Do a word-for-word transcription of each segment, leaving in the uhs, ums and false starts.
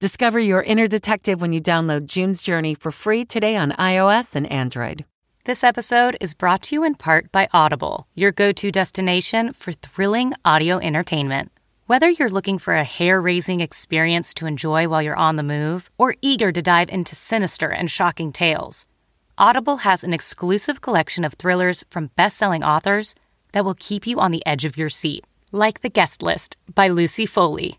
Discover your inner detective when you download June's Journey for free today on iOS and Android. This episode is brought to you in part by Audible, your go-to destination for thrilling audio entertainment. Whether you're looking for a hair-raising experience to enjoy while you're on the move or eager to dive into sinister and shocking tales, Audible has an exclusive collection of thrillers from best-selling authors that will keep you on the edge of your seat, like The Guest List by Lucy Foley.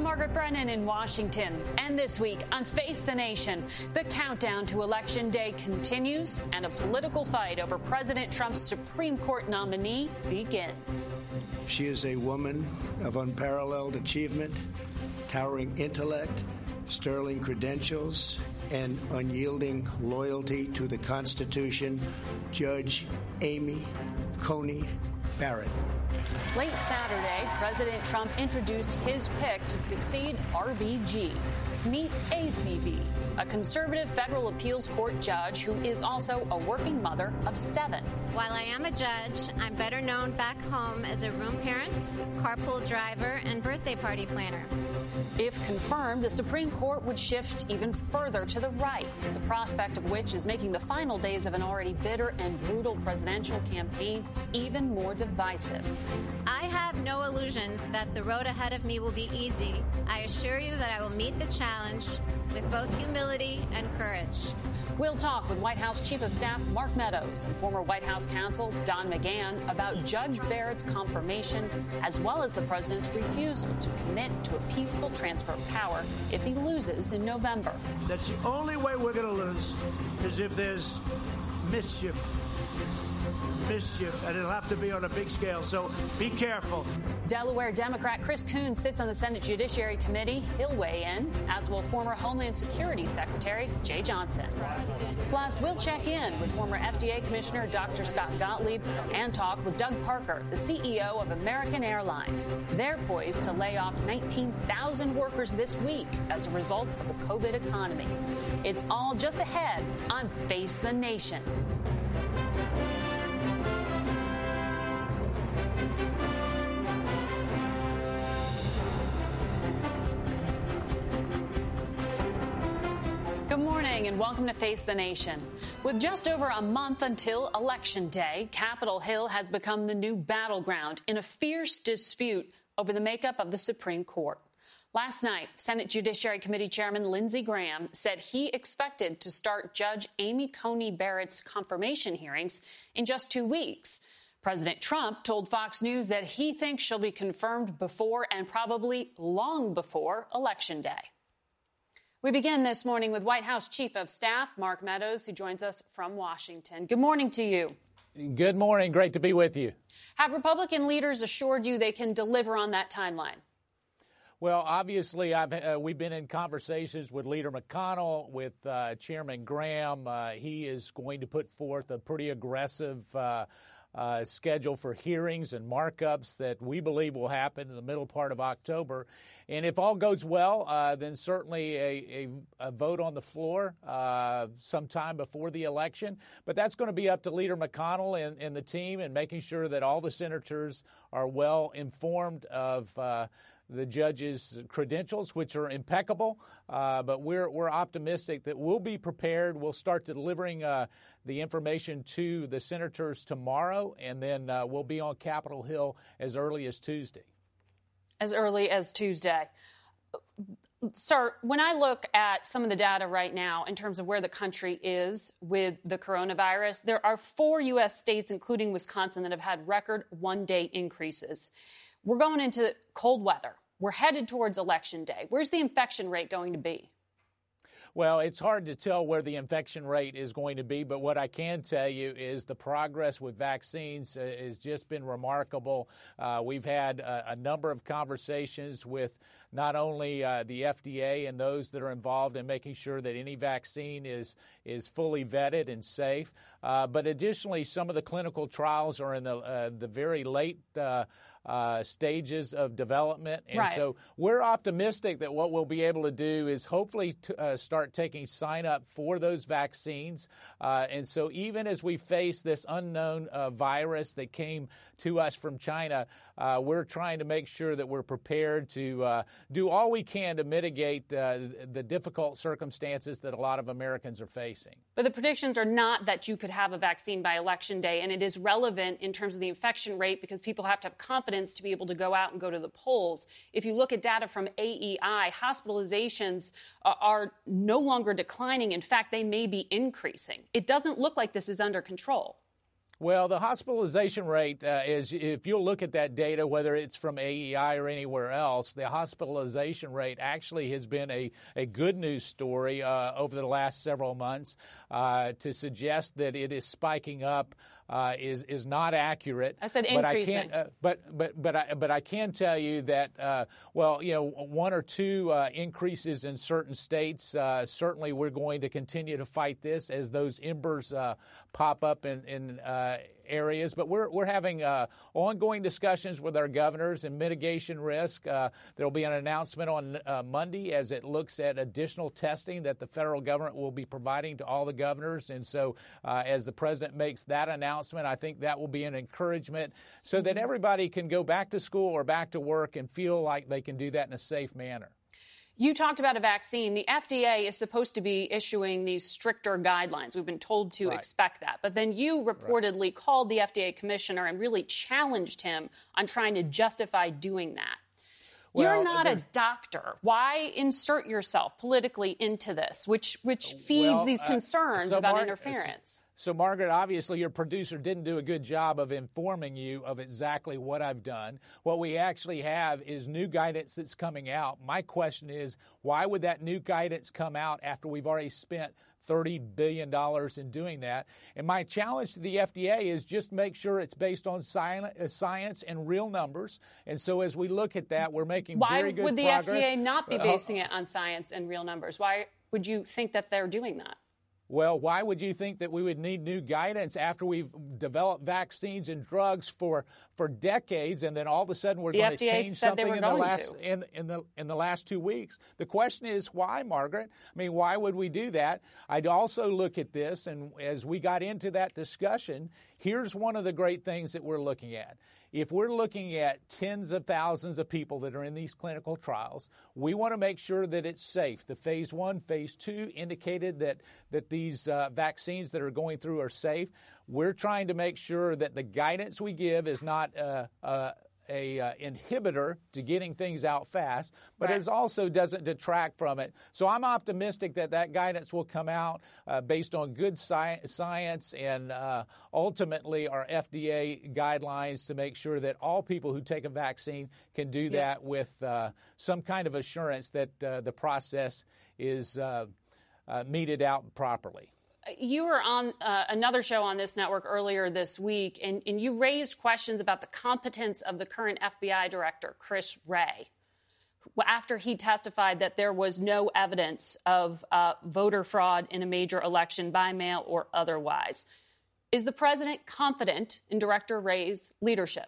Margaret Brennan in Washington, and this week on Face the Nation, the countdown to Election Day continues, and a political fight over President Trump's Supreme Court nominee begins. She is a woman of unparalleled achievement, towering intellect, sterling credentials, and unyielding loyalty to the Constitution. Judge Amy Coney Barrett. Late Saturday, President Trump introduced his pick to succeed R B G. Meet A C B, a conservative federal appeals court judge who is also a working mother of seven. While I am a judge, I'm better known back home as a room parent, carpool driver, and birthday party planner. If confirmed, the Supreme Court would shift even further to the right, the prospect of which is making the final days of an already bitter and brutal presidential campaign even more divisive. I have no illusions that the road ahead of me will be easy. I assure you that I will meet the challenge with both humility and courage. We'll talk with White House Chief of Staff Mark Meadows and former White House counsel Don McGahn about Judge Barrett's confirmation, as well as the president's refusal to commit to a peaceful transfer of power if he loses in November. That's the only way we're going to lose, is if there's mischief. Mischief, and it'll have to be on a big scale, so be careful. Delaware Democrat Chris Coons sits on the Senate Judiciary Committee. He'll weigh in, as will former Homeland Security Secretary Jeh Johnson. Plus, we'll check in with former F D A Commissioner Doctor Scott Gottlieb and talk with Doug Parker, the C E O of American Airlines. They're poised to lay off nineteen thousand workers this week as a result of the COVID economy. It's all just ahead on Face the Nation. Good morning and welcome to Face the Nation. With just over a month until Election Day, Capitol Hill has become the new battleground in a fierce dispute over the makeup of the Supreme Court. Last night, Senate Judiciary Committee Chairman Lindsey Graham said he expected to start Judge Amy Coney Barrett's confirmation hearings in just two weeks. President Trump told Fox News that he thinks she'll be confirmed before and probably long before Election Day. We begin this morning with White House Chief of Staff Mark Meadows, who joins us from Washington. Good morning to you. Good morning. Great to be with you. Have Republican leaders assured you they can deliver on that timeline? Well, obviously, I've, uh, we've been in conversations with Leader McConnell, with uh, Chairman Graham. Uh, he is going to put forth a pretty aggressive uh, uh, schedule for hearings and markups that we believe will happen in the middle part of October. And if all goes well, uh, then certainly a, a, a vote on the floor uh, sometime before the election. But that's going to be up to Leader McConnell and, and the team, and making sure that all the senators are well informed of uh, the judges' credentials, which are impeccable. Uh, but we're we're optimistic that we'll be prepared. We'll start delivering uh, the information to the senators tomorrow, and then uh, we'll be on Capitol Hill as early as Tuesday. as early as Tuesday. Sir, when I look at some of the data right now in terms of where the country is with the coronavirus, there are four U S states, including Wisconsin, that have had record one-day increases. We're going into cold weather. We're headed towards Election Day. Where's the infection rate going to be? Well, it's hard to tell where the infection rate is going to be, but what I can tell you is the progress with vaccines has just been remarkable. Uh, we've had a, a number of conversations with not only uh, the F D A and those that are involved in making sure that any vaccine is is fully vetted and safe, uh, but additionally, some of the clinical trials are in the uh, the very late Uh, Uh, stages of development. And right. so we're optimistic that what we'll be able to do is hopefully t- uh, start taking sign up for those vaccines. Uh, and so even as we face this unknown uh, virus that came to us from China, uh, we're trying to make sure that we're prepared to uh, do all we can to mitigate uh, the difficult circumstances that a lot of Americans are facing. But the predictions are not that you could have a vaccine by Election Day, and it is relevant in terms of the infection rate because people have to have confidence to be able to go out and go to the polls. If you look at data from A E I, hospitalizations are no longer declining. In fact, they may be increasing. It doesn't look like this is under control. Well, the hospitalization rate uh, is, if you'll look at that data, whether it's from A E I or anywhere else, the hospitalization rate actually has been a, a good news story uh, over the last several months. Uh, to suggest that it is spiking up Uh, is is not accurate. I said increasing. But I, can't, uh, but, but, but, I, but I can tell you that, uh, well, you know, one or two uh, increases in certain states, uh, certainly we're going to continue to fight this as those embers uh, pop up in, in uh, areas. But we're we're having uh, ongoing discussions with our governors and mitigation risk. Uh, there will be an announcement on uh, Monday as it looks at additional testing that the federal government will be providing to all the governors. And so uh, as the president makes that announcement, I think that will be an encouragement so that everybody can go back to school or back to work and feel like they can do that in a safe manner. You talked about a vaccine. The F D A is supposed to be issuing these stricter guidelines. We've been told to right. expect that. But then you reportedly right. called the F D A commissioner and really challenged him on trying to justify doing that. Well, You're not a doctor. Why insert yourself politically into this, which which feeds well, these concerns uh, so about Mark, interference? So, Margaret, obviously your producer didn't do a good job of informing you of exactly what I've done. What we actually have is new guidance that's coming out. My question is, why would that new guidance come out after we've already spent thirty billion dollars in doing that? And my challenge to the F D A is just make sure it's based on science and real numbers. And so as we look at that, we're making why very good progress. Why would the F D A not be basing it on science and real numbers? Why would you think that they're doing that? Well, why would you think that we would need new guidance after we've developed vaccines and drugs for for decades, and then all of a sudden we're going to change something in the last in, in the in the last two weeks? The question is why, Margaret? I mean, why would we do that? I'd also look at this, and as we got into that discussion, here's one of the great things that we're looking at. If we're looking at tens of thousands of people that are in these clinical trials, we want to make sure that it's safe. The phase one, phase two indicated that that these uh, vaccines that are going through are safe. We're trying to make sure that the guidance we give is not uh, uh, a uh, inhibitor to getting things out fast, but right. it also doesn't detract from it. So I'm optimistic that that guidance will come out uh, based on good sci- science and uh, ultimately our F D A guidelines to make sure that all people who take a vaccine can do yeah. that with uh, some kind of assurance that uh, the process is uh, uh, meted out properly. You were on uh, another show on this network earlier this week, and, and you raised questions about the competence of the current F B I director, Chris Wray, after he testified that there was no evidence of uh, voter fraud in a major election by mail or otherwise. Is the president confident in Director Wray's leadership?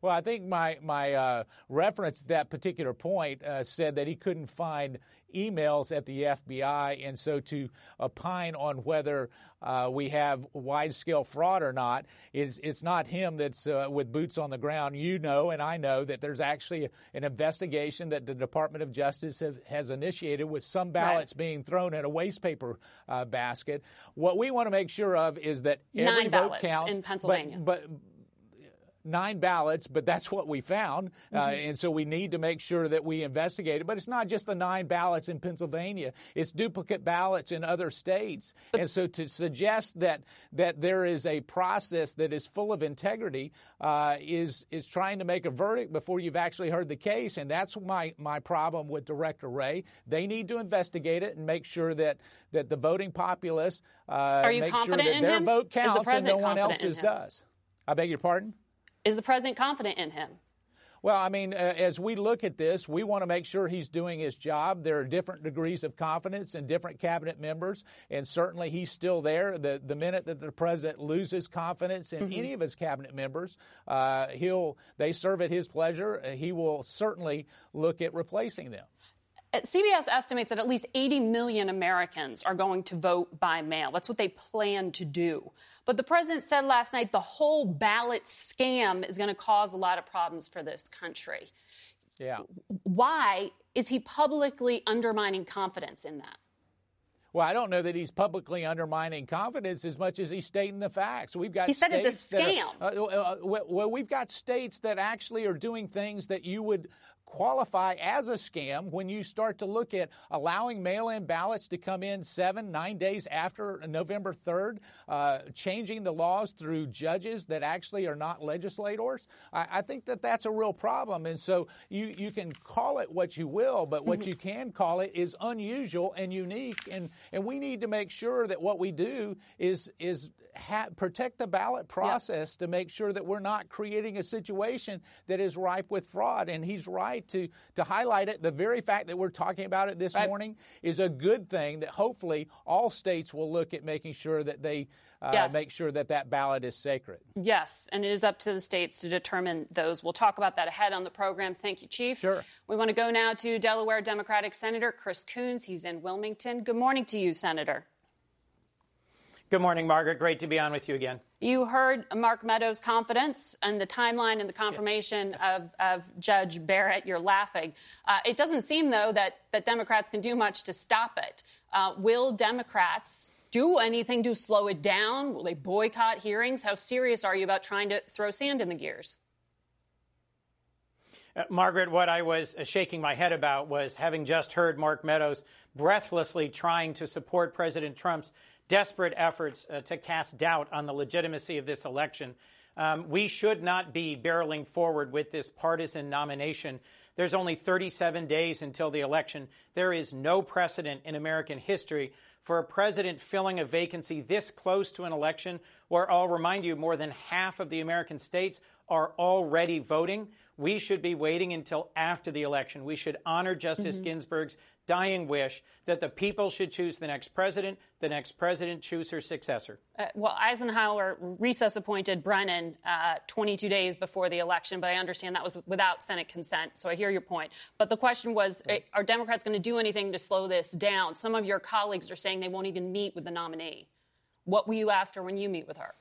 Well, I think my, my uh, reference to that particular point uh, said that he couldn't find emails at the F B I, and so to opine on whether uh, we have wide-scale fraud or not, it's, it's not him that's uh, with boots on the ground. You know and I know that there's actually an investigation that the Department of Justice have, has initiated with some ballots right. being thrown in a waste paper uh, basket. What we want to make sure of is that every Nine vote counts. Nine ballots in Pennsylvania. But, but, nine ballots, but that's what we found. Mm-hmm. Uh, and so we need to make sure that we investigate it. But it's not just the nine ballots in Pennsylvania. It's duplicate ballots in other states. And so to suggest that that there is a process that is full of integrity uh, is is trying to make a verdict before you've actually heard the case. And that's my, my problem with Director Wray. They need to investigate it and make sure that, that the voting populace uh, make sure that their him? vote counts and no one else's does. I beg your pardon? Is the president confident in him? Well, I mean, uh, as we look at this, we want to make sure he's doing his job. There are different degrees of confidence in different cabinet members, and certainly he's still there. The the minute that the president loses confidence in mm-hmm. any of his cabinet members, uh, he'll they serve at his pleasure. He will certainly look at replacing them. C B S estimates that at least eighty million Americans are going to vote by mail. That's what they plan to do. But the president said last night the whole ballot scam is going to cause a lot of problems for this country. Yeah. Why is he publicly undermining confidence in that? Well, I don't know that he's publicly undermining confidence as much as he's stating the facts. We've got he said it's a scam. Are, uh, uh, well, we've got states that actually are doing things that you would qualify as a scam when you start to look at allowing mail-in ballots to come in seven, nine days after November third, uh, changing the laws through judges that actually are not legislators. I, I think that that's a real problem. And so you, you can call it what you will, but what you can call it is unusual and unique. And, and we need to make sure that what we do is, is ha- protect the ballot process yeah. to make sure that we're not creating a situation that is ripe with fraud. And he's right. To, to highlight it, the very fact that we're talking about it this right. morning is a good thing that hopefully all states will look at making sure that they uh, yes. make sure that that ballot is sacred. Yes, and it is up to the states to determine those. We'll talk about that ahead on the program. Thank you, Chief. Sure. We want to go now to Delaware Democratic Senator Chris Coons. He's in Wilmington. Good morning to you, Senator. Good morning, Margaret. Great to be on with you again. You heard Mark Meadows' confidence and the timeline and the confirmation yeah. of, of Judge Barrett. You're laughing. Uh, it doesn't seem, though, that, that Democrats can do much to stop it. Uh, will Democrats do anything to slow it down? Will they boycott hearings? How serious are you about trying to throw sand in the gears? Uh, Margaret, what I was uh, shaking my head about was having just heard Mark Meadows breathlessly trying to support President Trump's desperate efforts uh, to cast doubt on the legitimacy of this election. Um, we should not be barreling forward with this partisan nomination. There's only thirty-seven days until the election. There is no precedent in American history for a president filling a vacancy this close to an election, where I'll remind you, more than half of the American states are already voting. We should be waiting until after the election. We should honor Justice mm-hmm. Ginsburg's dying wish that the people should choose the next president, the next president choose her successor. Uh, well, Eisenhower recess-appointed Brennan uh, twenty-two days before the election, but I understand that was without Senate consent, so I hear your point. But the question was, right. are Democrats going to do anything to slow this down? Some of your colleagues are saying they won't even meet with the nominee. What will you ask her when you meet with her?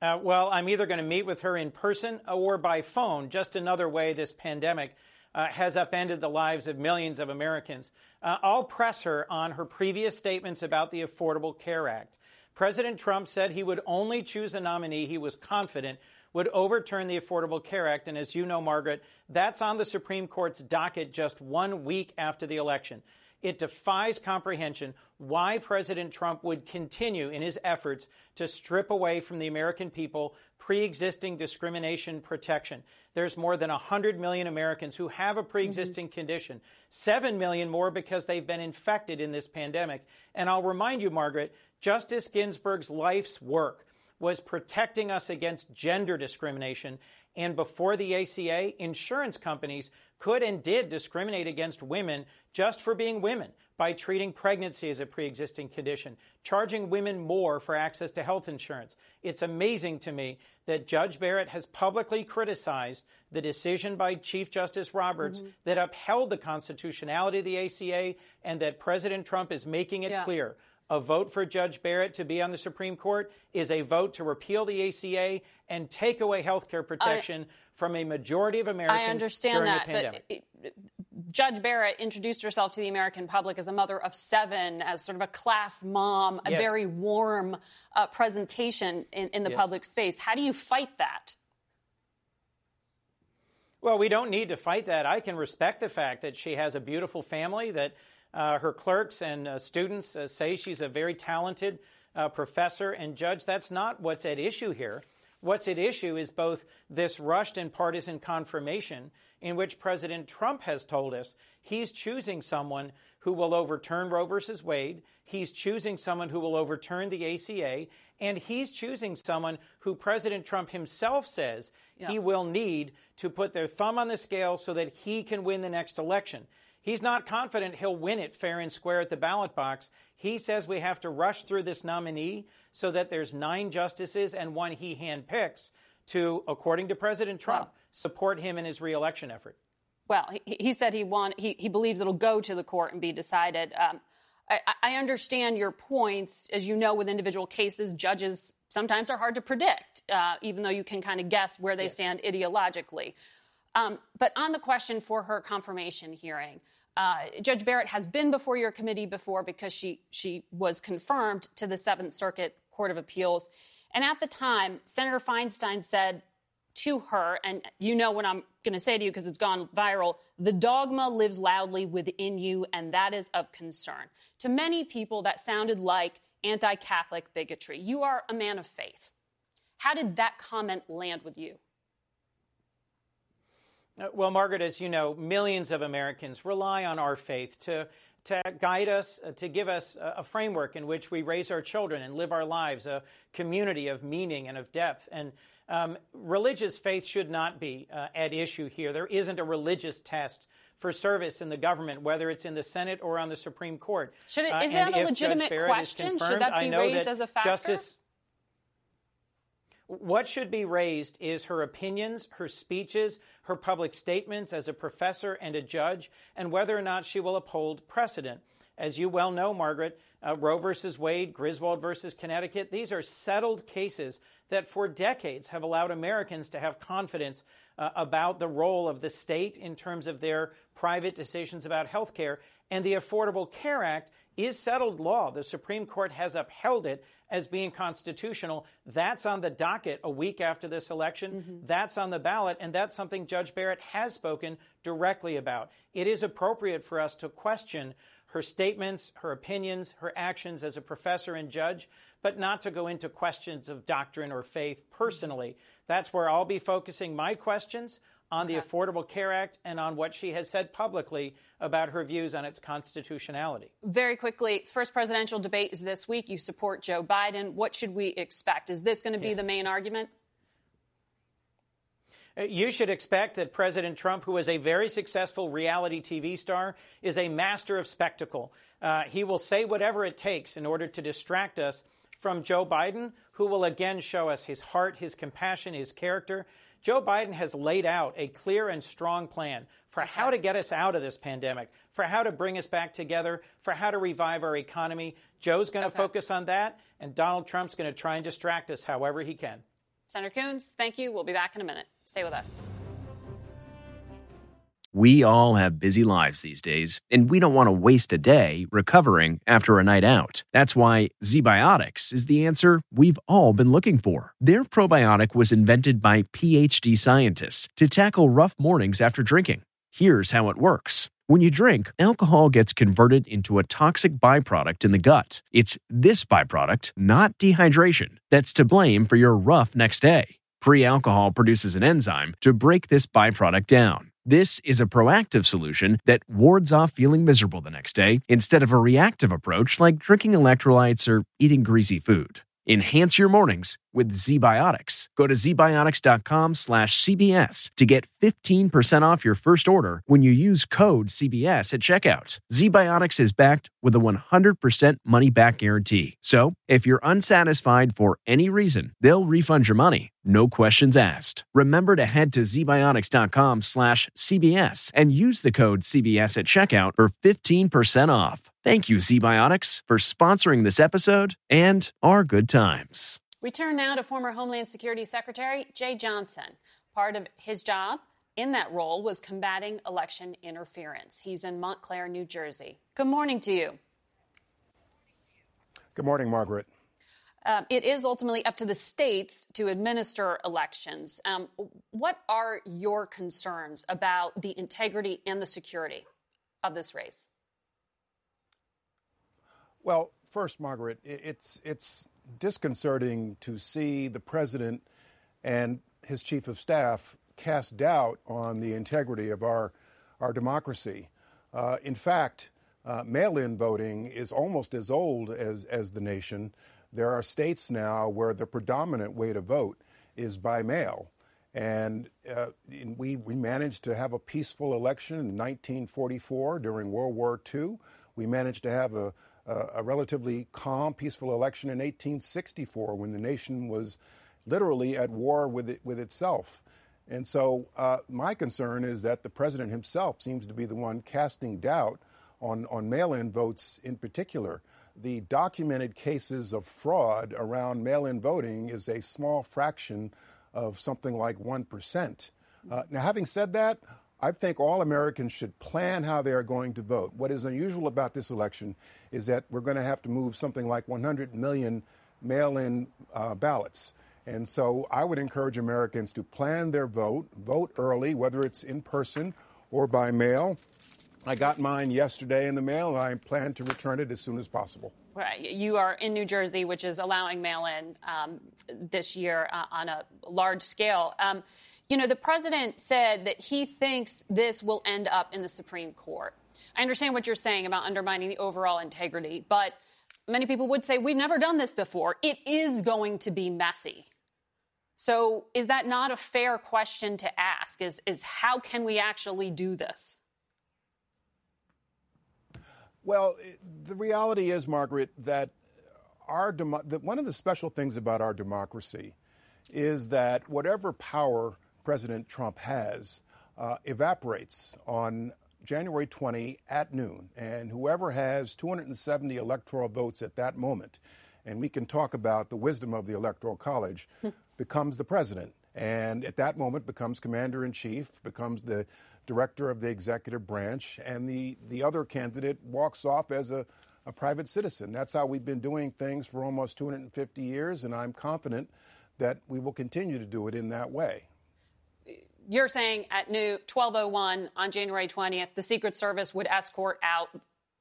Uh, well, I'm either going to meet with her in person or by phone, just another way this pandemic uh, has upended the lives of millions of Americans. Uh, I'll press her on her previous statements about the Affordable Care Act. President Trump said he would only choose a nominee he was confident would overturn the Affordable Care Act. And as you know, Margaret, that's on the Supreme Court's docket just one week after the election. It defies comprehension why President Trump would continue in his efforts to strip away from the American people pre-existing discrimination protection. There's more than one hundred million Americans who have a pre-existing mm-hmm. condition, seven million more because they've been infected in this pandemic. And I'll remind you, Margaret, Justice Ginsburg's life's work was protecting us against gender discrimination. And before the A C A, insurance companies could and did discriminate against women just for being women by treating pregnancy as a pre-existing condition, charging women more for access to health insurance. It's amazing to me that Judge Barrett has publicly criticized the decision by Chief Justice Roberts mm-hmm. that upheld the constitutionality of the A C A, and that President Trump is making it yeah. clear. A vote for Judge Barrett to be on the Supreme Court is a vote to repeal the A C A and take away health care protection I, from a majority of Americans during the pandemic. I understand that, but Judge Barrett introduced herself to the American public as a mother of seven, as sort of a class mom, a yes. very warm uh, presentation in, in the yes. public space. How do you fight that? Well, we don't need to fight that. I can respect the fact that she has a beautiful family, that uh, her clerks and uh, students uh, say she's a very talented uh, professor and judge. That's not what's at issue here. What's at issue is both this rushed and partisan confirmation in which President Trump has told us he's choosing someone who will overturn Roe versus Wade, he's choosing someone who will overturn the A C A, and he's choosing someone who President Trump himself says yeah. he will need to put their thumb on the scale so that he can win the next election. He's not confident he'll win it fair and square at the ballot box. He says we have to rush through this nominee so that there's nine justices and one he handpicks to, according to President Trump, wow. support him in his reelection effort. Well, he, he said he, want, he, he believes it'll go to the court and be decided. Um, I, I understand your points. As you know, with individual cases, judges sometimes are hard to predict, uh, even though you can kind of guess where they yes. stand ideologically. Um, but on the question for her confirmation hearing, uh, Judge Barrett has been before your committee before because she she was confirmed to the Seventh Circuit Court of Appeals. And at the time, Senator Feinstein said to her, and you know what I'm going to say to you because it's gone viral, the dogma lives loudly within you, and that is of concern. To many people, that sounded like anti-Catholic bigotry. You are a man of faith. How did that comment land with you? Well, Margaret, as you know, millions of Americans rely on our faith to to guide us, uh, to give us a, a framework in which we raise our children and live our lives, a community of meaning and of depth. And um, religious faith should not be uh, at issue here. There isn't a religious test for service in the government, whether it's in the Senate or on the Supreme Court. Should it, is uh, that a legitimate question? Should that be raised that as a factor? Justice, what should be raised is her opinions, her speeches, her public statements as a professor and a judge, and whether or not she will uphold precedent. As you well know, Margaret, uh, Roe versus Wade, Griswold versus Connecticut, these are settled cases that for decades have allowed Americans to have confidence uh, about the role of the state in terms of their private decisions about health care. And the Affordable Care Act is settled law. The Supreme Court has upheld it as being constitutional. That's on the docket a week after this election. Mm-hmm. That's on the ballot, and that's something Judge Barrett has spoken directly about. It is appropriate for us to question her statements, her opinions, her actions as a professor and judge, but not to go into questions of doctrine or faith personally. That's where I'll be focusing my questions on the okay. Affordable Care Act and on what she has said publicly about her views on its constitutionality. Very quickly, first presidential debate is this week. You support Joe Biden. What should we expect? Is this going to be yeah. the main argument? You should expect that President Trump, who is a very successful reality T V star, is a master of spectacle. Uh, he will say whatever it takes in order to distract us from Joe Biden, who will again show us his heart, his compassion, his character. Joe Biden has laid out a clear and strong plan for okay. how to get us out of this pandemic, for how to bring us back together, for how to revive our economy. Joe's going to okay. focus on that, and Donald Trump's going to try and distract us however he can. Senator Coons, thank you. We'll be back in a minute. Stay with us. We all have busy lives these days, and we don't want to waste a day recovering after a night out. That's why ZBiotics is the answer we've all been looking for. Their probiotic was invented by PhD scientists to tackle rough mornings after drinking. Here's how it works. When you drink, alcohol gets converted into a toxic byproduct in the gut. It's this byproduct, not dehydration, that's to blame for your rough next day. Free alcohol produces an enzyme to break this byproduct down. This is a proactive solution that wards off feeling miserable the next day instead of a reactive approach like drinking electrolytes or eating greasy food. Enhance your mornings with ZBiotics. Go to zbiotics.com slash CBS to get fifteen percent off your first order when you use code C B S at checkout. ZBiotics is backed with a one hundred percent money-back guarantee. So if you're unsatisfied for any reason, they'll refund your money. No questions asked. Remember to head to zbiotics.com slash CBS and use the code C B S at checkout for fifteen percent off. Thank you, ZBiotics, for sponsoring this episode and our good times. We turn now to former Homeland Security Secretary Jeh Johnson. Part of his job in that role was combating election interference. He's in Montclair, New Jersey. Good morning to you. Good morning, Margaret. Um, it is ultimately up to the states to administer elections. Um, what are your concerns about the integrity and the security of this race? Well, first, Margaret, it's it's disconcerting to see the president and his chief of staff cast doubt on the integrity of our our democracy. Uh, in fact, uh, mail-in voting is almost as old as as the nation. There are states now where the predominant way to vote is by mail. And uh, we, we managed to have a peaceful election in nineteen forty-four during World War Two. We managed to have a, a, a relatively calm, peaceful election in eighteen sixty-four when the nation was literally at war with it, with itself. And so uh, my concern is that the president himself seems to be the one casting doubt on, on mail-in votes in particular. The documented cases of fraud around mail-in voting is a small fraction of something like one percent. Uh, now, having said that, I think all Americans should plan how they are going to vote. What is unusual about this election is that we're going to have to move something like one hundred million mail-in uh, ballots. And so I would encourage Americans to plan their vote, vote early, whether it's in person or by mail. I got mine yesterday in the mail, and I plan to return it as soon as possible. Right. You are in New Jersey, which is allowing mail-in um, this year uh, on a large scale. Um, you know, the president said that he thinks this will end up in the Supreme Court. I understand what you're saying about undermining the overall integrity, but many people would say we've never done this before. It is going to be messy. So is that not a fair question to ask, is, is how can we actually do this? Well, the reality is, Margaret, that our demo- that one of the special things about our democracy is that whatever power President Trump has uh, evaporates on January twentieth at noon. And whoever has two hundred seventy electoral votes at that moment, and we can talk about the wisdom of the Electoral College, becomes the president. And at that moment becomes commander-in-chief, becomes the director of the executive branch, and the, the other candidate walks off as a, a private citizen. That's how we've been doing things for almost two hundred fifty years, and I'm confident that we will continue to do it in that way. You're saying at noon, twelve oh one on January twentieth, the Secret Service would escort out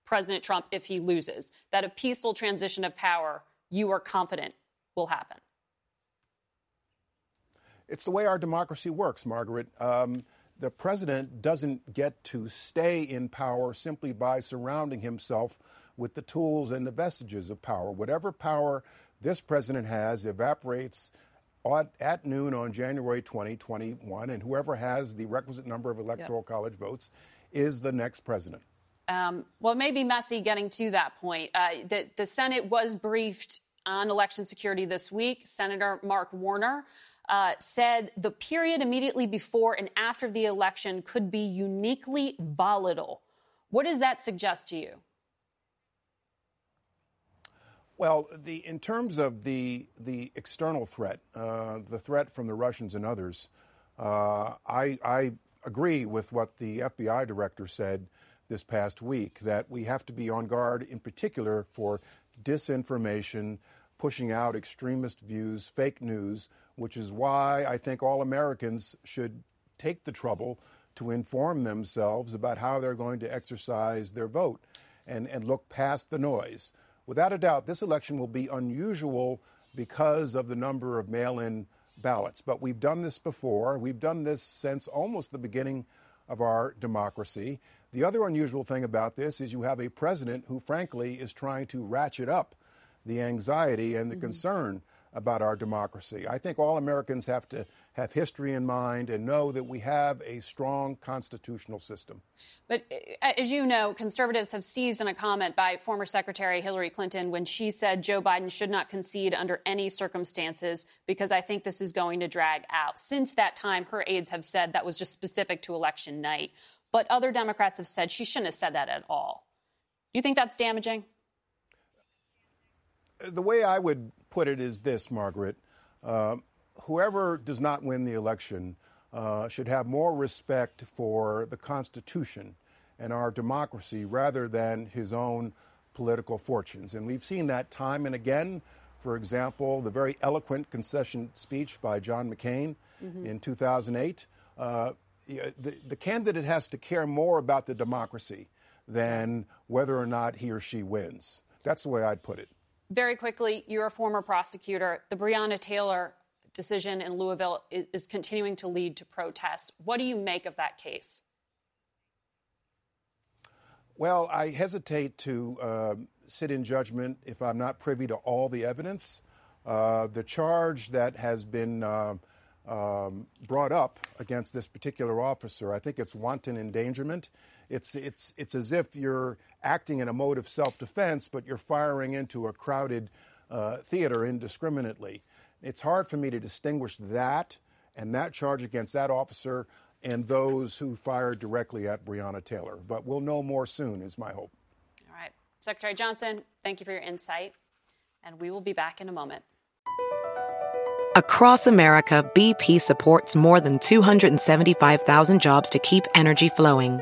President Trump if he loses. That a peaceful transition of power, you are confident, will happen. It's the way our democracy works, Margaret. Um, The president doesn't get to stay in power simply by surrounding himself with the tools and the vestiges of power. Whatever power this president has evaporates at noon on January twenty twenty-one, and whoever has the requisite number of electoral yep. college votes is the next president. Um, well, it may be messy getting to that point. Uh, the, the Senate was briefed on election security this week. Senator Mark Warner Uh, said the period immediately before and after the election could be uniquely volatile. What does that suggest to you? Well, the, in terms of the the external threat, uh, the threat from the Russians and others, uh, I, I agree with what the F B I director said this past week, that we have to be on guard in particular for disinformation, pushing out extremist views, fake news, which is why I think all Americans should take the trouble to inform themselves about how they're going to exercise their vote and, and look past the noise. Without a doubt, this election will be unusual because of the number of mail-in ballots. But we've done this before. We've done this since almost the beginning of our democracy. The other unusual thing about this is you have a president who, frankly, is trying to ratchet up the anxiety and the mm-hmm. concern about our democracy. I think all Americans have to have history in mind and know that we have a strong constitutional system. But as you know, conservatives have seized on a comment by former Secretary Hillary Clinton when she said Joe Biden should not concede under any circumstances because I think this is going to drag out. Since that time, her aides have said that was just specific to election night. But other Democrats have said she shouldn't have said that at all. Do you think that's damaging? The way I would put it is this, Margaret. Uh, whoever does not win the election uh, should have more respect for the Constitution and our democracy rather than his own political fortunes. And we've seen that time and again. For example, the very eloquent concession speech by John McCain mm-hmm. in two thousand eight. Uh, the, the candidate has to care more about the democracy than whether or not he or she wins. That's the way I'd put it. Very quickly, you're a former prosecutor. The Breonna Taylor decision in Louisville is, is continuing to lead to protests. What do you make of that case? Well, I hesitate to uh, sit in judgment if I'm not privy to all the evidence. Uh, the charge that has been uh, um, brought up against this particular officer, I think it's wanton endangerment. It's it's it's as if you're acting in a mode of self-defense, but you're firing into a crowded uh, theater indiscriminately. It's hard for me to distinguish that and that charge against that officer and those who fired directly at Breonna Taylor. But we'll know more soon, is my hope. All right. Secretary Johnson, thank you for your insight. And we will be back in a moment. Across America, B P supports more than two hundred seventy-five thousand jobs to keep energy flowing.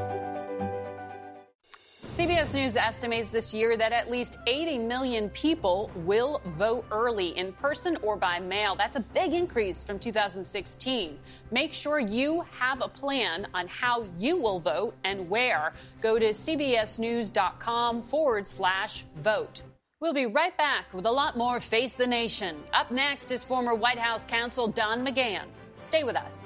C B S News estimates this year that at least eighty million people will vote early in person or by mail. That's a big increase from two thousand sixteen. Make sure you have a plan on how you will vote and where. Go to cbsnews.com forward slash vote. We'll be right back with a lot more Face the Nation. Up next is former White House counsel Don McGahn. Stay with us.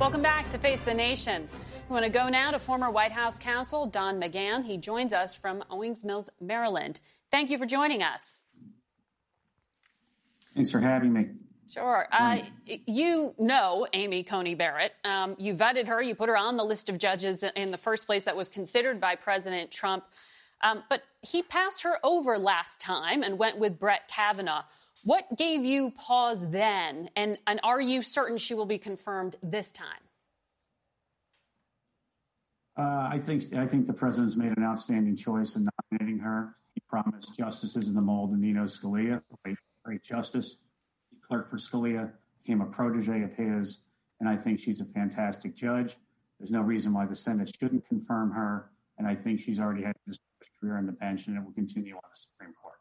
Welcome back to Face the Nation. We want to go now to former White House counsel Don McGahn. He joins us from Owings Mills, Maryland. Thank you for joining us. Thanks for having me. Sure. Uh, you know Amy Coney Barrett. Um, you vetted her. You put her on the list of judges in the first place that was considered by President Trump. Um, but he passed her over last time and went with Brett Kavanaugh. What gave you pause then? And, and are you certain she will be confirmed this time? Uh, I think I think the president's made an outstanding choice in nominating her. He promised justices in the mold of Nino Scalia, like great justice. He clerked for Scalia, became a protege of his, and I think she's a fantastic judge. There's no reason why the Senate shouldn't confirm her, and I think she's already had a distinguished career on the bench, and it will continue on the Supreme Court.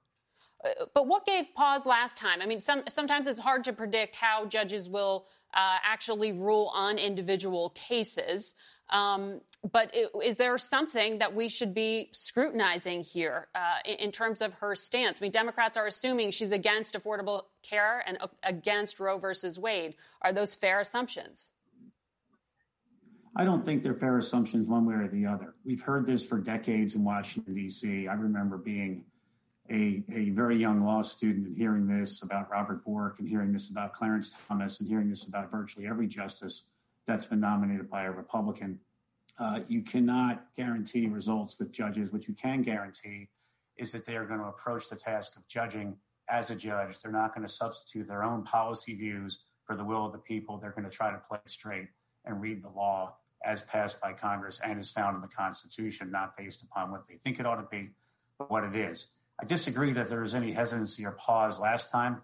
Uh, but what gave pause last time? I mean, some, sometimes it's hard to predict how judges will uh, actually rule on individual cases. Um, but it, is there something that we should be scrutinizing here uh, in, in terms of her stance? I mean, Democrats are assuming she's against Affordable Care and uh, against Roe versus Wade. Are those fair assumptions? I don't think they're fair assumptions one way or the other. We've heard this for decades in Washington, D C. I remember being a, a very young law student and hearing this about Robert Bork and hearing this about Clarence Thomas and hearing this about virtually every justice that's been nominated by a Republican. Uh, you cannot guarantee results with judges. What you can guarantee is that they are going to approach the task of judging as a judge. They're not going to substitute their own policy views for the will of the people. They're going to try to play it straight and read the law as passed by Congress and as found in the Constitution, not based upon what they think it ought to be, but what it is. I disagree that there was any hesitancy or pause last time.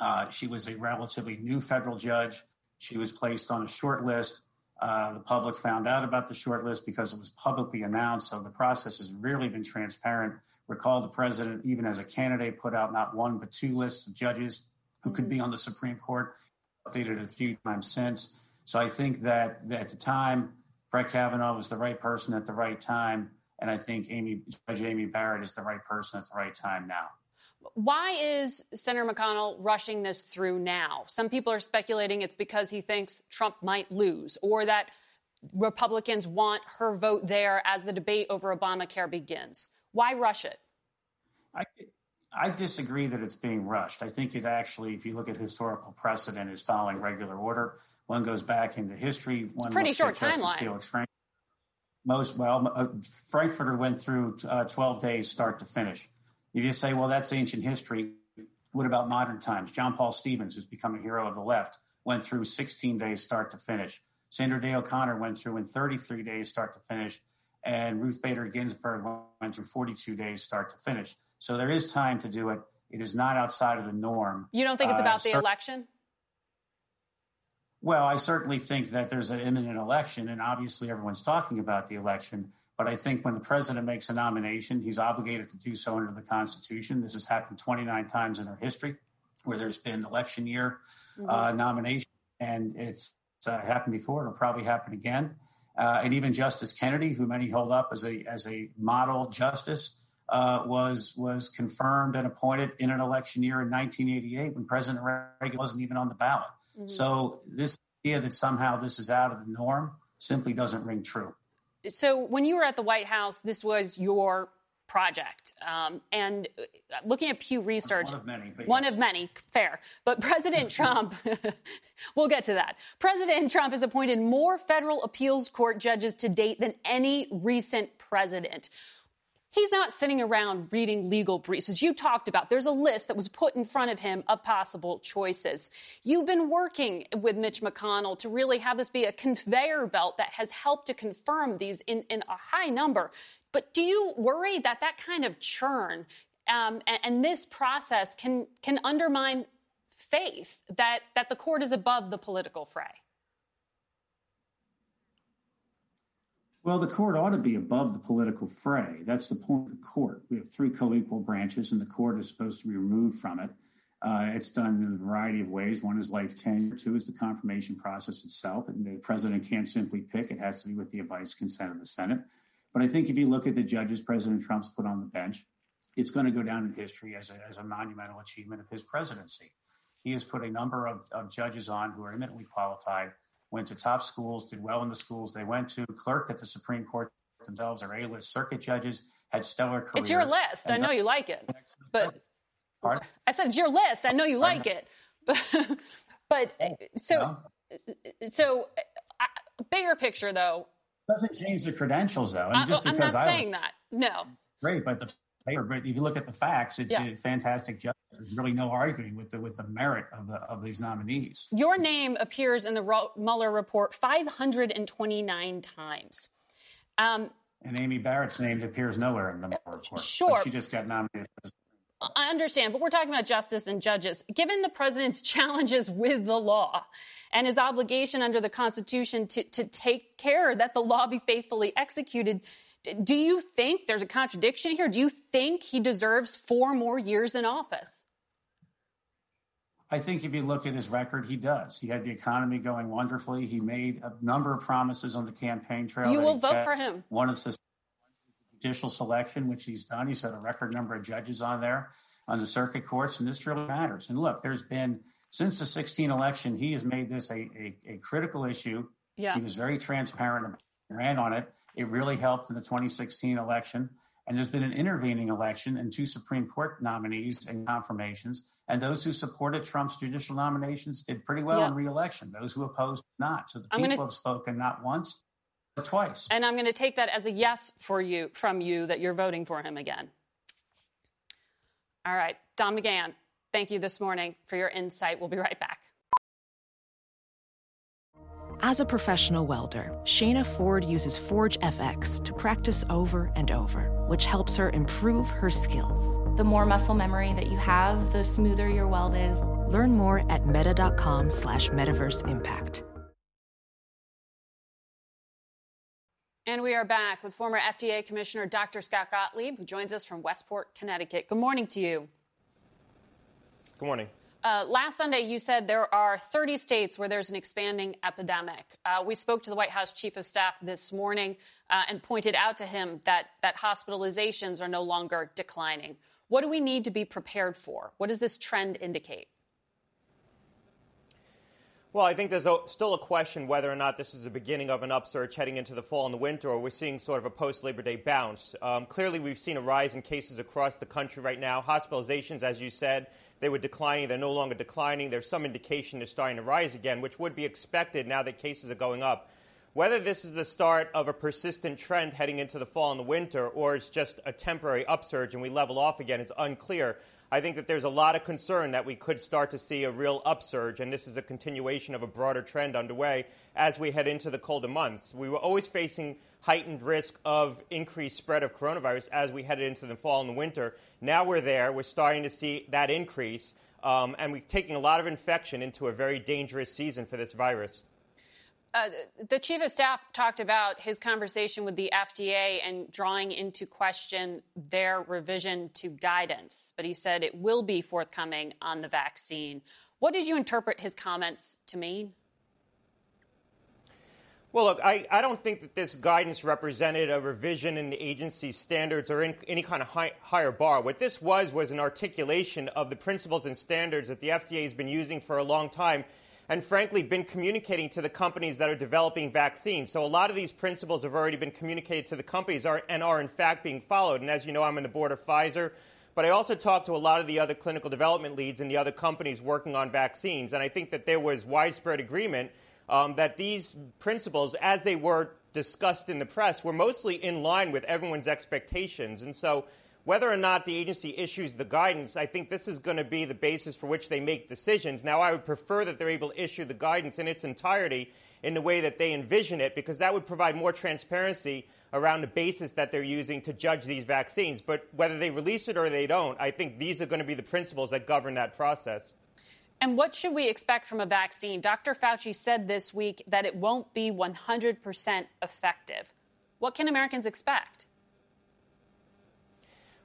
Uh, she was a relatively new federal judge. She was placed on a short list. Uh, the public found out about the short list because it was publicly announced. So the process has really been transparent. Recall the president, even as a candidate, put out not one but two lists of judges who mm-hmm. could be on the Supreme Court. updated a few times since. So I think that at the time, Brett Kavanaugh was the right person at the right time. And I think Amy, Judge Amy Barrett is the right person at the right time now. Why is Senator McConnell rushing this through now? Some people are speculating it's because he thinks Trump might lose or that Republicans want her vote there as the debate over Obamacare begins. Why rush it? I, I disagree that it's being rushed. I think it actually, if you look at historical precedent, is following regular order. One goes back into history. One pretty short timeline. Felix Frankfurter. Most well, uh, Frankfurter went through uh, twelve days, start to finish. You just say, well, that's ancient history. What about modern times? John Paul Stevens, who's become a hero of the left, went through sixteen days, start to finish. Sandra Day O'Connor went through in thirty-three days, start to finish. And Ruth Bader Ginsburg went through forty-two days, start to finish. So there is time to do it. It is not outside of the norm. You don't think it's about uh, the cert- election? Well, I certainly think that there's an imminent election, and obviously everyone's talking about the election. But I think when the president makes a nomination, he's obligated to do so under the Constitution. This has happened twenty-nine times in our history where there's been election year mm-hmm. uh, nomination, and it's, it's uh, happened before. It'll probably happen again. Uh, and even Justice Kennedy, who many hold up as a as a model justice, uh, was was confirmed and appointed in an election year in nineteen eighty-eight when President Reagan wasn't even on the ballot. Mm-hmm. So this idea that somehow this is out of the norm simply doesn't ring true. So when you were at the White House, this was your project. Um, and looking at Pew Research, one of many, one yes. of many, fair. But President Trump, we'll get to that. President Trump has appointed more federal appeals court judges to date than any recent president. He's not sitting around reading legal briefs. As you talked about, there's a list that was put in front of him of possible choices. You've been working with Mitch McConnell to really have this be a conveyor belt that has helped to confirm these in, in a high number. But do you worry that that kind of churn um, and, and this process can can undermine faith that, that the court is above the political fray? Well, the court ought to be above the political fray. That's the point of the court. We have three co-equal branches, and the court is supposed to be removed from it. Uh, it's done in a variety of ways. One is life tenure. Two is the confirmation process itself. And the president can't simply pick. It has to be with the advice, consent of the Senate. But I think if you look at the judges President Trump's put on the bench, it's going to go down in history as a, as a monumental achievement of his presidency. He has put a number of, of judges on who are eminently qualified, went to top schools, did well in the schools they went to, clerked at the Supreme Court themselves, are A-list circuit judges, had stellar careers. It's your list. I know you like it. But Pardon? I said it's your list. I know you Pardon? like it. But, but so, no. so I, bigger picture, though. It doesn't change the credentials, though. And I, just because I'm not I saying that. No. Great, but the but if you look at the facts, it's yeah. fantastic judges. There's really no arguing with the with the merit of the, of these nominees. Your name appears in the Mueller report five hundred twenty-nine times. Um, and Amy Barrett's name appears nowhere in the Mueller report. Sure, but she just got nominated. I understand, but we're talking about justice and judges. Given the president's challenges with the law and his obligation under the Constitution to, to take care that the law be faithfully executed, do you think there's a contradiction here? Do you think he deserves four more years in office? I think if you look at his record, he does. He had the economy going wonderfully. He made a number of promises on the campaign trail. You will vote for him. One is the judicial selection, which he's done. He's had a record number of judges on there, on the circuit courts, and this really matters. And look, there's been, since the sixteen election, he has made this a, a, a critical issue. Yeah. He was very transparent and ran on it. It really helped in the twenty sixteen election. And there's been an intervening election and two Supreme Court nominees and confirmations. And those who supported Trump's judicial nominations did pretty well yeah. in re-election. Those who opposed, not. So the I'm people gonna... have spoken not once, but twice. And I'm going to take that as a yes for you, from you, that you're voting for him again. All right. Don McGahn, thank you this morning for your insight. We'll be right back. As a professional welder, Shayna Ford uses Forge F X to practice over and over, which helps her improve her skills. The more muscle memory that you have, the smoother your weld is. Learn more at meta.com slash metaverse impact. And we are back with former F D A Commissioner Doctor Scott Gottlieb, who joins us from Westport, Connecticut. Good morning to you. Good morning. Uh, last Sunday, you said there are thirty states where there's an expanding epidemic. Uh, we spoke to the White House chief of staff this morning uh, and pointed out to him that, that hospitalizations are no longer declining. What do we need to be prepared for? What does this trend indicate? Well, I think there's a, still a question whether or not this is the beginning of an upsurge heading into the fall and the winter, or we're seeing sort of a post-Labor Day bounce. Um, clearly, we've seen a rise in cases across the country right now. Hospitalizations, as you said, they were declining. They're no longer declining. There's some indication they're starting to rise again, which would be expected now that cases are going up. Whether this is the start of a persistent trend heading into the fall and the winter, or it's just a temporary upsurge and we level off again, is unclear. I think that there's a lot of concern that we could start to see a real upsurge, and this is a continuation of a broader trend underway as we head into the colder months. We were always facing heightened risk of increased spread of coronavirus as we headed into the fall and the winter. Now we're there. We're starting to see that increase, um, and we're taking a lot of infection into a very dangerous season for this virus. Uh, the chief of staff talked about his conversation with the F D A and drawing into question their revision to guidance, but he said it will be forthcoming on the vaccine. What did you interpret his comments to mean? Well, look, I, I don't think that this guidance represented a revision in the agency's standards or in, any kind of high, higher bar. What this was was an articulation of the principles and standards that the F D A has been using for a long time, and frankly, been communicating to the companies that are developing vaccines. So a lot of these principles have already been communicated to the companies are, and are, in fact, being followed. And as you know, I'm on the board of Pfizer, but I also talked to a lot of the other clinical development leads and the other companies working on vaccines. And I think that there was widespread agreement um, that these principles, as they were discussed in the press, were mostly in line with everyone's expectations. And so whether or not the agency issues the guidance, I think this is going to be the basis for which they make decisions. Now, I would prefer that they're able to issue the guidance in its entirety in the way that they envision it, because that would provide more transparency around the basis that they're using to judge these vaccines. But whether they release it or they don't, I think these are going to be the principles that govern that process. And what should we expect from a vaccine? Doctor Fauci said this week that it won't be one hundred percent effective. What can Americans expect?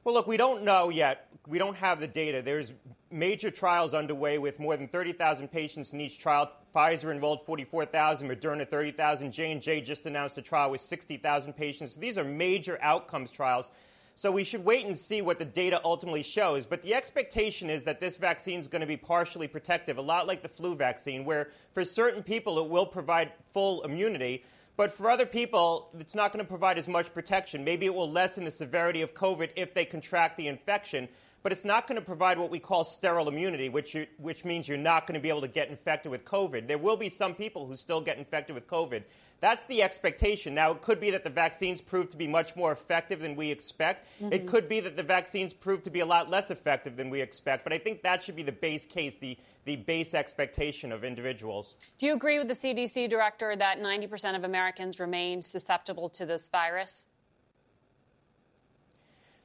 Well, look, we don't know yet. We don't have the data. There's major trials underway with more than thirty thousand patients in each trial. Pfizer enrolled forty-four thousand, Moderna thirty thousand. J and J just announced a trial with sixty thousand patients. These are major outcomes trials. So we should wait and see what the data ultimately shows. But the expectation is that this vaccine is going to be partially protective, a lot like the flu vaccine, where for certain people it will provide full immunity. But for other people, it's not going to provide as much protection. Maybe it will lessen the severity of COVID if they contract the infection, but it's not going to provide what we call sterile immunity, which you, which means you're not going to be able to get infected with COVID. There will be some people who still get infected with COVID. That's the expectation. Now, it could be that the vaccines prove to be much more effective than we expect. Mm-hmm. It could be that the vaccines prove to be a lot less effective than we expect. But I think that should be the base case, the, the base expectation of individuals. Do you agree with the C D C director that ninety percent of Americans remain susceptible to this virus?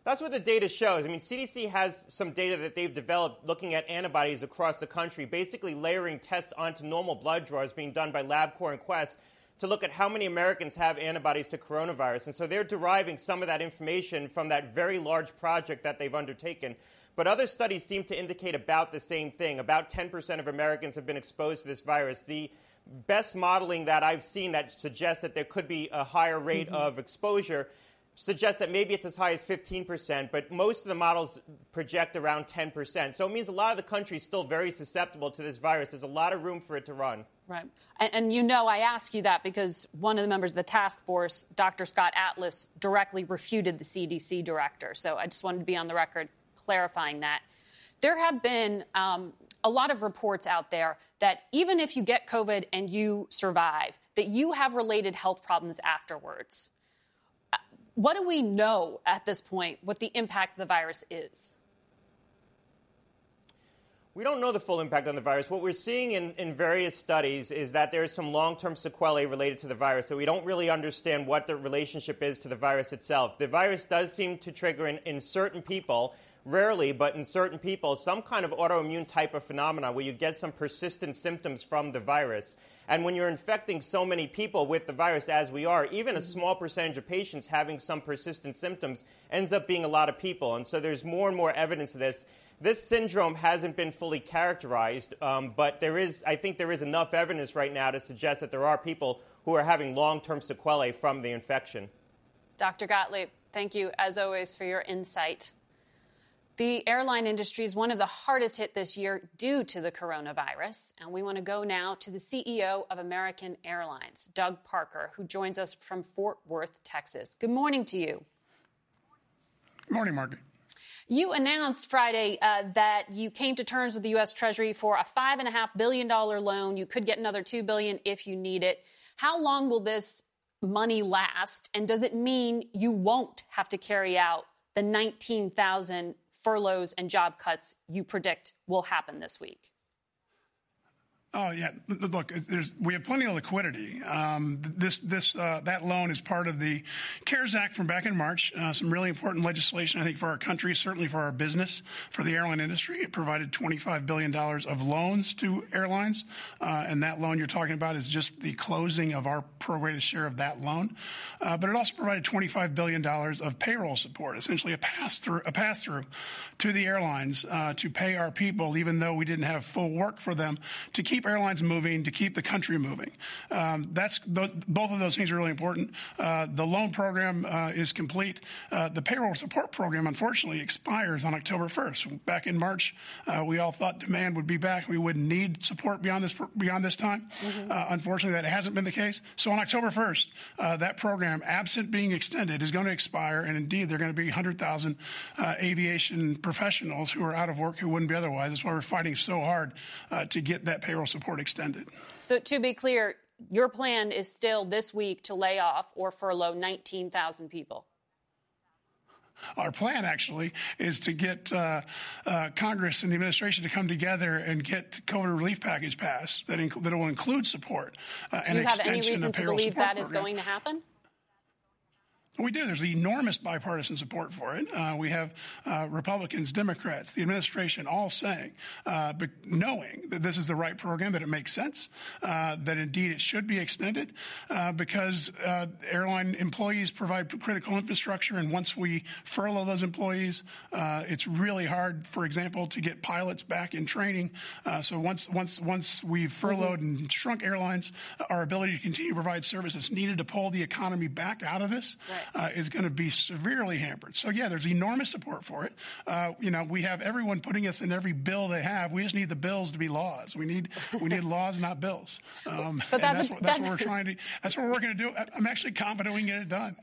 That's what the data shows. I mean, C D C has some data that they've developed looking at antibodies across the country, basically layering tests onto normal blood draws being done by LabCorp and Quest to look at how many Americans have antibodies to coronavirus. And so they're deriving some of that information from that very large project that they've undertaken. But other studies seem to indicate about the same thing. About ten percent of Americans have been exposed to this virus. The best modeling that I've seen that suggests that there could be a higher rate mm-hmm. of exposure suggests that maybe it's as high as fifteen percent, but most of the models project around ten percent. So it means a lot of the country is still very susceptible to this virus. There's a lot of room for it to run. Right. And, and you know, I ask you that because one of the members of the task force, Doctor Scott Atlas, directly refuted the C D C director. So I just wanted to be on the record clarifying that. There have been um, a lot of reports out there that even if you get COVID and you survive, that you have related health problems afterwards. What do we know at this point what the impact of the virus is? We don't know the full impact on the virus. What we're seeing in, in various studies is that there is some long-term sequelae related to the virus, so we don't really understand what the relationship is to the virus itself. The virus does seem to trigger in, in certain people rarely, but in certain people, some kind of autoimmune type of phenomena where you get some persistent symptoms from the virus. And when you're infecting so many people with the virus as we are, even a small percentage of patients having some persistent symptoms ends up being a lot of people. And so there's more and more evidence of this. This syndrome hasn't been fully characterized, um, but there is, I think there is enough evidence right now to suggest that there are people who are having long-term sequelae from the infection. Doctor Gottlieb, thank you, as always, for your insight. The airline industry is one of the hardest hit this year due to the coronavirus, and we want to go now to the C E O of American Airlines, Doug Parker, who joins us from Fort Worth, Texas. Good morning to you. Good morning, Margaret. You announced Friday uh, that you came to terms with the U S. Treasury for a five point five billion dollars loan. You could get another two billion dollars if you need it. How long will this money last, and does it mean you won't have to carry out the nineteen thousand furloughs and job cuts you predict will happen this week? Oh, yeah. Look, there's, we have plenty of liquidity. Um, this, this, uh, that loan is part of the CARES Act from back in March. Uh, some really important legislation, I think, for our country, certainly for our business, for the airline industry. It provided twenty-five billion dollars of loans to airlines. Uh, and that loan you're talking about is just the closing of our prorated share of that loan. Uh, but it also provided twenty-five billion dollars of payroll support, essentially a pass-through, a pass-through to the airlines uh, to pay our people, even though we didn't have full work for them, to keep airlines moving, to keep the country moving. Um, that's th- both of those things are really important. Uh, the loan program uh, is complete. Uh, the payroll support program, unfortunately, expires on October first. Back in March, uh, we all thought demand would be back. We wouldn't need support beyond this beyond this time. Mm-hmm. Uh, unfortunately, that hasn't been the case. So on October first, uh, that program, absent being extended, is going to expire. And indeed, there are going to be one hundred thousand uh, aviation professionals who are out of work who wouldn't be otherwise. That's why we're fighting so hard uh, to get that payroll support. support extended. So to be clear, your plan is still this week to lay off or furlough nineteen thousand people? Our plan, actually, is to get uh, uh, Congress and the administration to come together and get the COVID relief package passed that inc- that will include support uh, and extension of payroll support. Do you have any reason to believe that program is going to happen? We do. There's enormous bipartisan support for it. Uh, we have uh, Republicans, Democrats, the administration all saying, uh, but knowing that this is the right program, that it makes sense, uh, that indeed it should be extended uh, because uh, airline employees provide critical infrastructure. And once we furlough those employees, uh, it's really hard, for example, to get pilots back in training. Uh, so once once once we've furloughed mm-hmm. and shrunk airlines, our ability to continue to provide service that's needed to pull the economy back out of this. Right. Uh, is going to be severely hampered. So, yeah, there's enormous support for it. Uh, you know, we have everyone putting us in every bill they have. We just need the bills to be laws. We need we need laws, not bills. Um, but that's, that's, what, that's, that's what we're trying to. That's what we're going to do. I'm actually confident we can get it done.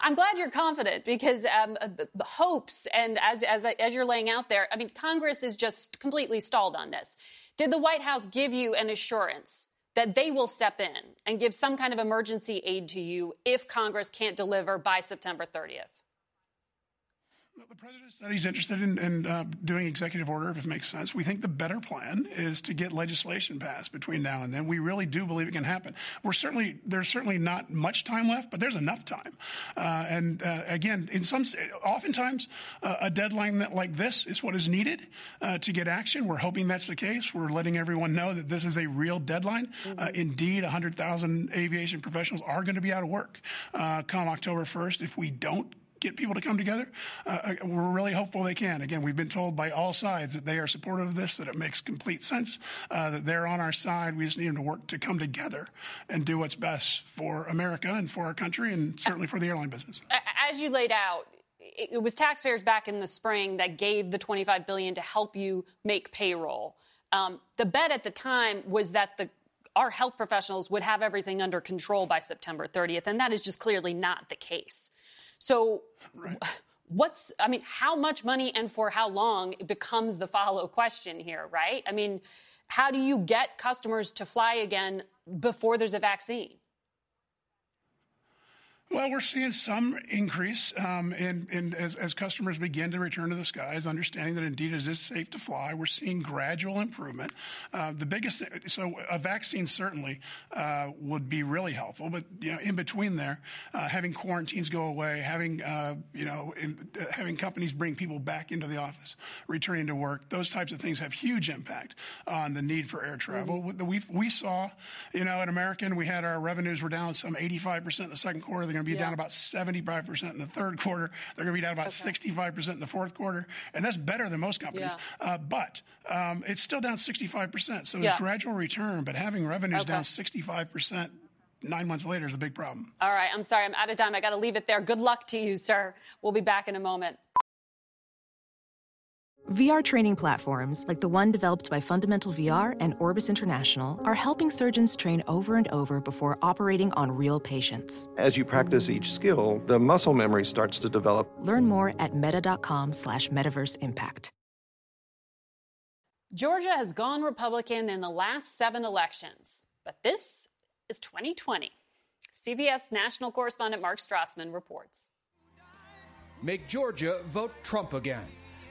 I'm glad you're confident because um, hopes and as as as you're laying out there, I mean, Congress is just completely stalled on this. Did the White House give you an assurance that they will step in and give some kind of emergency aid to you if Congress can't deliver by September thirtieth? The president said he's interested in, in uh, doing executive order if it makes sense. We think the better plan is to get legislation passed between now and then. We really do believe it can happen. We're certainly there's certainly not much time left, but there's enough time. Uh, and uh, again, in some oftentimes uh, a deadline that like this is what is needed uh, to get action. We're hoping that's the case. We're letting everyone know that this is a real deadline. Mm-hmm. Uh, indeed, one hundred thousand aviation professionals are going to be out of work uh, come October first if we don't get people to come together. Uh, we're really hopeful they can. Again, we've been told by all sides that they are supportive of this, that it makes complete sense, uh, that they're on our side. We just need them to work to come together and do what's best for America and for our country and certainly for the airline business. As you laid out, it was taxpayers back in the spring that gave the twenty-five billion dollars to help you make payroll. Um, the bet at the time was that the our health professionals would have everything under control by September thirtieth, and that is just clearly not the case. So right. what's, I mean, how much money and for how long becomes the follow question here, right? I mean, how do you get customers to fly again before there's a vaccine? Well, we're seeing some increase um, in, in as, as customers begin to return to the skies, understanding that indeed it is safe to fly. We're seeing gradual improvement. Uh, the biggest thing, so a vaccine certainly uh, would be really helpful, but you know, in between there, uh, having quarantines go away, having uh, you know, in, uh, having companies bring people back into the office, returning to work, those types of things have huge impact on the need for air travel. Mm-hmm. We we saw, you know, at American, we had our revenues were down some eighty-five percent in the second quarter. They're going to be yeah. down about seventy-five percent in the third quarter. They're going to be down about sixty-five percent in the fourth quarter. And that's better than most companies. Yeah. Uh, but um, it's still down sixty-five percent. So yeah. it's gradual return, but having revenues okay. down sixty-five percent nine months later is a big problem. All right. I'm sorry. I'm out of time. I got to leave it there. Good luck to you, sir. We'll be back in a moment. V R training platforms, like the one developed by Fundamental V R and Orbis International, are helping surgeons train over and over before operating on real patients. As you practice each skill, the muscle memory starts to develop. Learn more at meta.com slash metaverse impact. Georgia has gone Republican in the last seven elections, but this is twenty twenty. C B S national correspondent Mark Strassman reports. Make Georgia vote Trump again.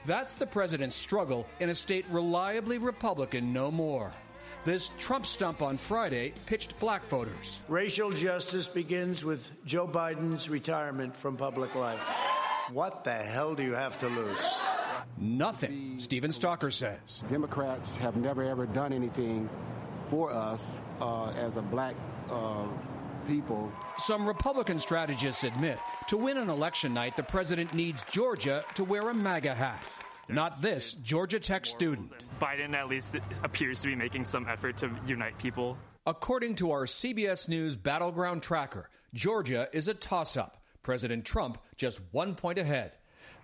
That's the president's struggle in a state reliably Republican no more. This Trump stump on Friday pitched black voters. Racial justice begins with Joe Biden's retirement from public life. What the hell do you have to lose? Nothing, Stephen Stalker says. Democrats have never, ever done anything for us uh, as a black uh people. Some Republican strategists admit to win an election night, the president needs Georgia to wear a MAGA hat. Not this Georgia Tech student. Biden at least appears to be making some effort to unite people. According to our C B S News Battleground Tracker, Georgia is a toss-up. President Trump just one point ahead.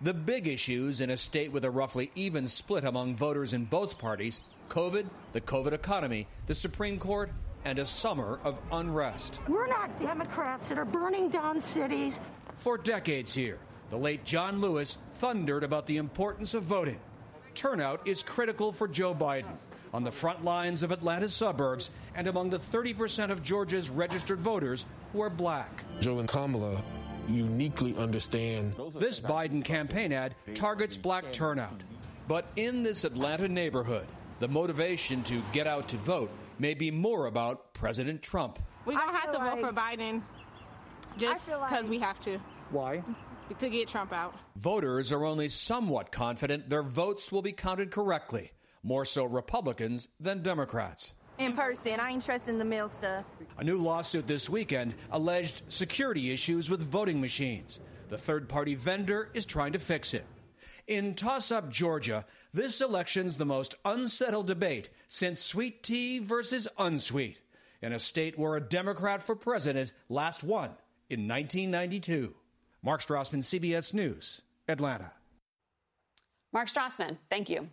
The big issues in a state with a roughly even split among voters in both parties: COVID, the COVID economy, the Supreme Court, and a summer of unrest. We're not Democrats that are burning down cities. For decades here, the late John Lewis thundered about the importance of voting. Turnout is critical for Joe Biden. On the front lines of Atlanta's suburbs and among the thirty percent of Georgia's registered voters who are black. Joe and Kamala uniquely understand. This Biden campaign ad targets black turnout. But in this Atlanta neighborhood, the motivation to get out to vote may be more about President Trump. We don't have to vote for Biden just because we have to. Why? To get Trump out. Voters are only somewhat confident their votes will be counted correctly, more so Republicans than Democrats. In person, I ain't trusting the mail stuff. A new lawsuit this weekend alleged security issues with voting machines. The third-party vendor is trying to fix it. In toss-up Georgia, this election's the most unsettled debate since sweet tea versus unsweet, in a state where a Democrat for president last won in nineteen ninety-two. Mark Strassman, C B S News, Atlanta. Mark Strassman, thank you.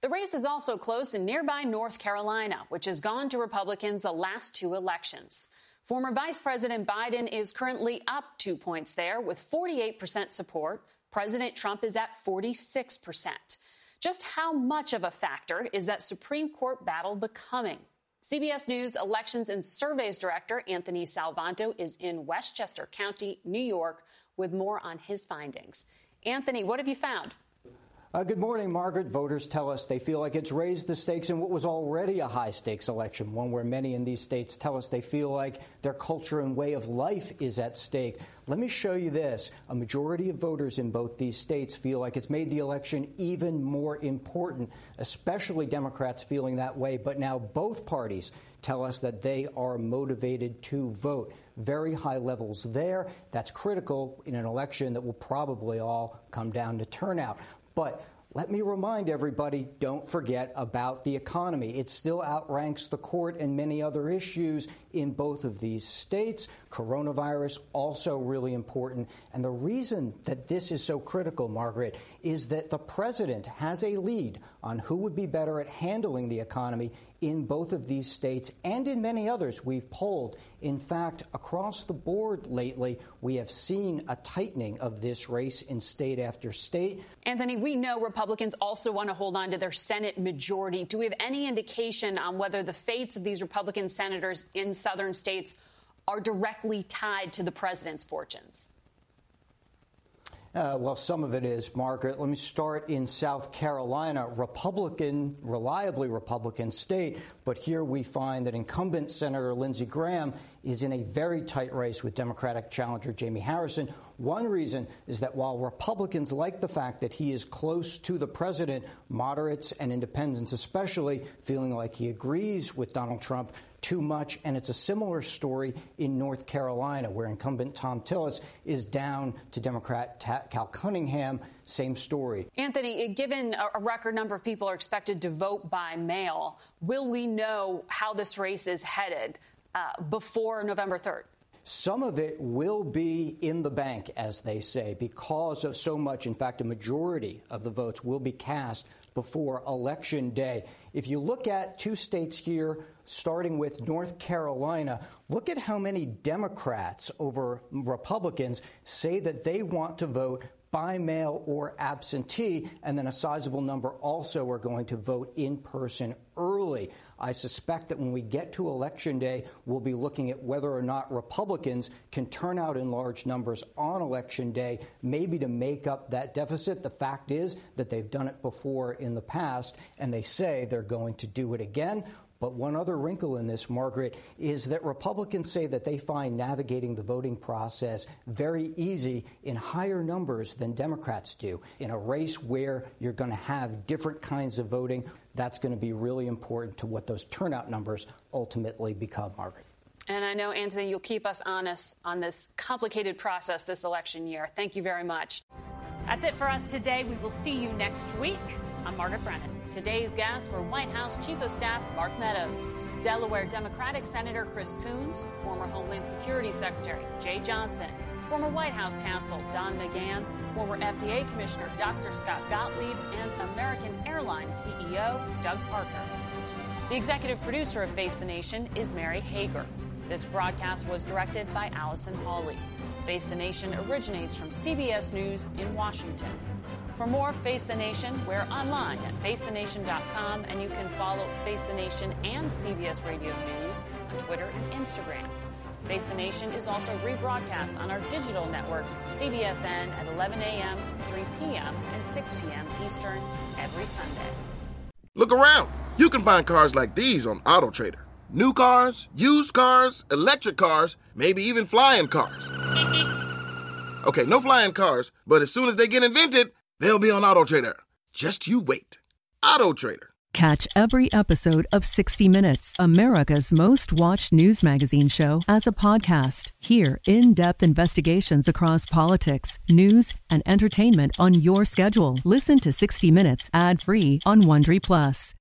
The race is also close in nearby North Carolina, which has gone to Republicans the last two elections. Former Vice President Biden is currently up two points there with forty-eight percent support. President Trump is at forty-six percent. Just how much of a factor is that Supreme Court battle becoming? C B S News Elections and Surveys Director Anthony Salvanto is in Westchester County, New York, with more on his findings. Anthony, what have you found? Uh, good morning, Margaret. Voters tell us they feel like it's raised the stakes in what was already a high-stakes election, one where many in these states tell us they feel like their culture and way of life is at stake. Let me show you this. A majority of voters in both these states feel like it's made the election even more important, especially Democrats feeling that way. But now both parties tell us that they are motivated to vote. Very high levels there. That's critical in an election that will probably all come down to turnout. But let me remind everybody, don't forget about the economy. It still outranks the court and many other issues in both of these states. Coronavirus, also really important. And the reason that this is so critical, Margaret, is that the president has a lead on who would be better at handling the economy in both of these states and in many others we've polled. In fact, across the board lately, we have seen a tightening of this race in state after state. Anthony, we know Republicans also want to hold on to their Senate majority. Do we have any indication on whether the fates of these Republican senators in southern states are directly tied to the president's fortunes? Uh, well, some of it is, Margaret. Let me start in South Carolina, Republican, reliably Republican state. But here we find that incumbent Senator Lindsey Graham is in a very tight race with Democratic challenger Jamie Harrison. One reason is that while Republicans like the fact that he is close to the president, moderates and independents especially feeling like he agrees with Donald Trump too much. And it's a similar story in North Carolina, where incumbent Tom Tillis is down to Democrat Ta- Cal Cunningham. Same story. Anthony, given a record number of people are expected to vote by mail, will we know how this race is headed uh, before November third? Some of it will be in the bank, as they say, because of so much. In fact, a majority of the votes will be cast before Election Day. If you look at two states here, starting with North Carolina, look at how many Democrats over Republicans say that they want to vote by mail or absentee, and then a sizable number also are going to vote in person early. I suspect that when we get to Election Day, we'll be looking at whether or not Republicans can turn out in large numbers on Election Day, maybe to make up that deficit. The fact is that they've done it before in the past, and they say they're going to do it again. But one other wrinkle in this, Margaret, is that Republicans say that they find navigating the voting process very easy in higher numbers than Democrats do. In a race where you're going to have different kinds of voting, that's going to be really important to what those turnout numbers ultimately become, Margaret. And I know, Anthony, you'll keep us honest on this complicated process this election year. Thank you very much. That's it for us today. We will see you next week. I'm Margaret Brennan. Today's guests were White House Chief of Staff Mark Meadows, Delaware Democratic Senator Chris Coons, former Homeland Security Secretary Jeh Johnson, former White House Counsel Don McGahn, former F D A Commissioner Doctor Scott Gottlieb, and American Airlines C E O Doug Parker. The executive producer of Face the Nation is Mary Hager. This broadcast was directed by Allison Hawley. Face the Nation originates from C B S News in Washington. For more Face the Nation, we're online at face the nation dot com, and you can follow Face the Nation and C B S Radio News on Twitter and Instagram. Face the Nation is also rebroadcast on our digital network, C B S N, at eleven a.m., three p.m., and six p.m. Eastern every Sunday. Look around. You can find cars like these on AutoTrader. New cars, used cars, electric cars, maybe even flying cars. Okay, no flying cars, but as soon as they get invented, they'll be on Auto Trader. Just you wait. Auto Trader. Catch every episode of sixty minutes, America's most watched news magazine show, as a podcast. Hear in-depth investigations across politics, news, and entertainment on your schedule. Listen to sixty minutes ad-free on Wondery Plus.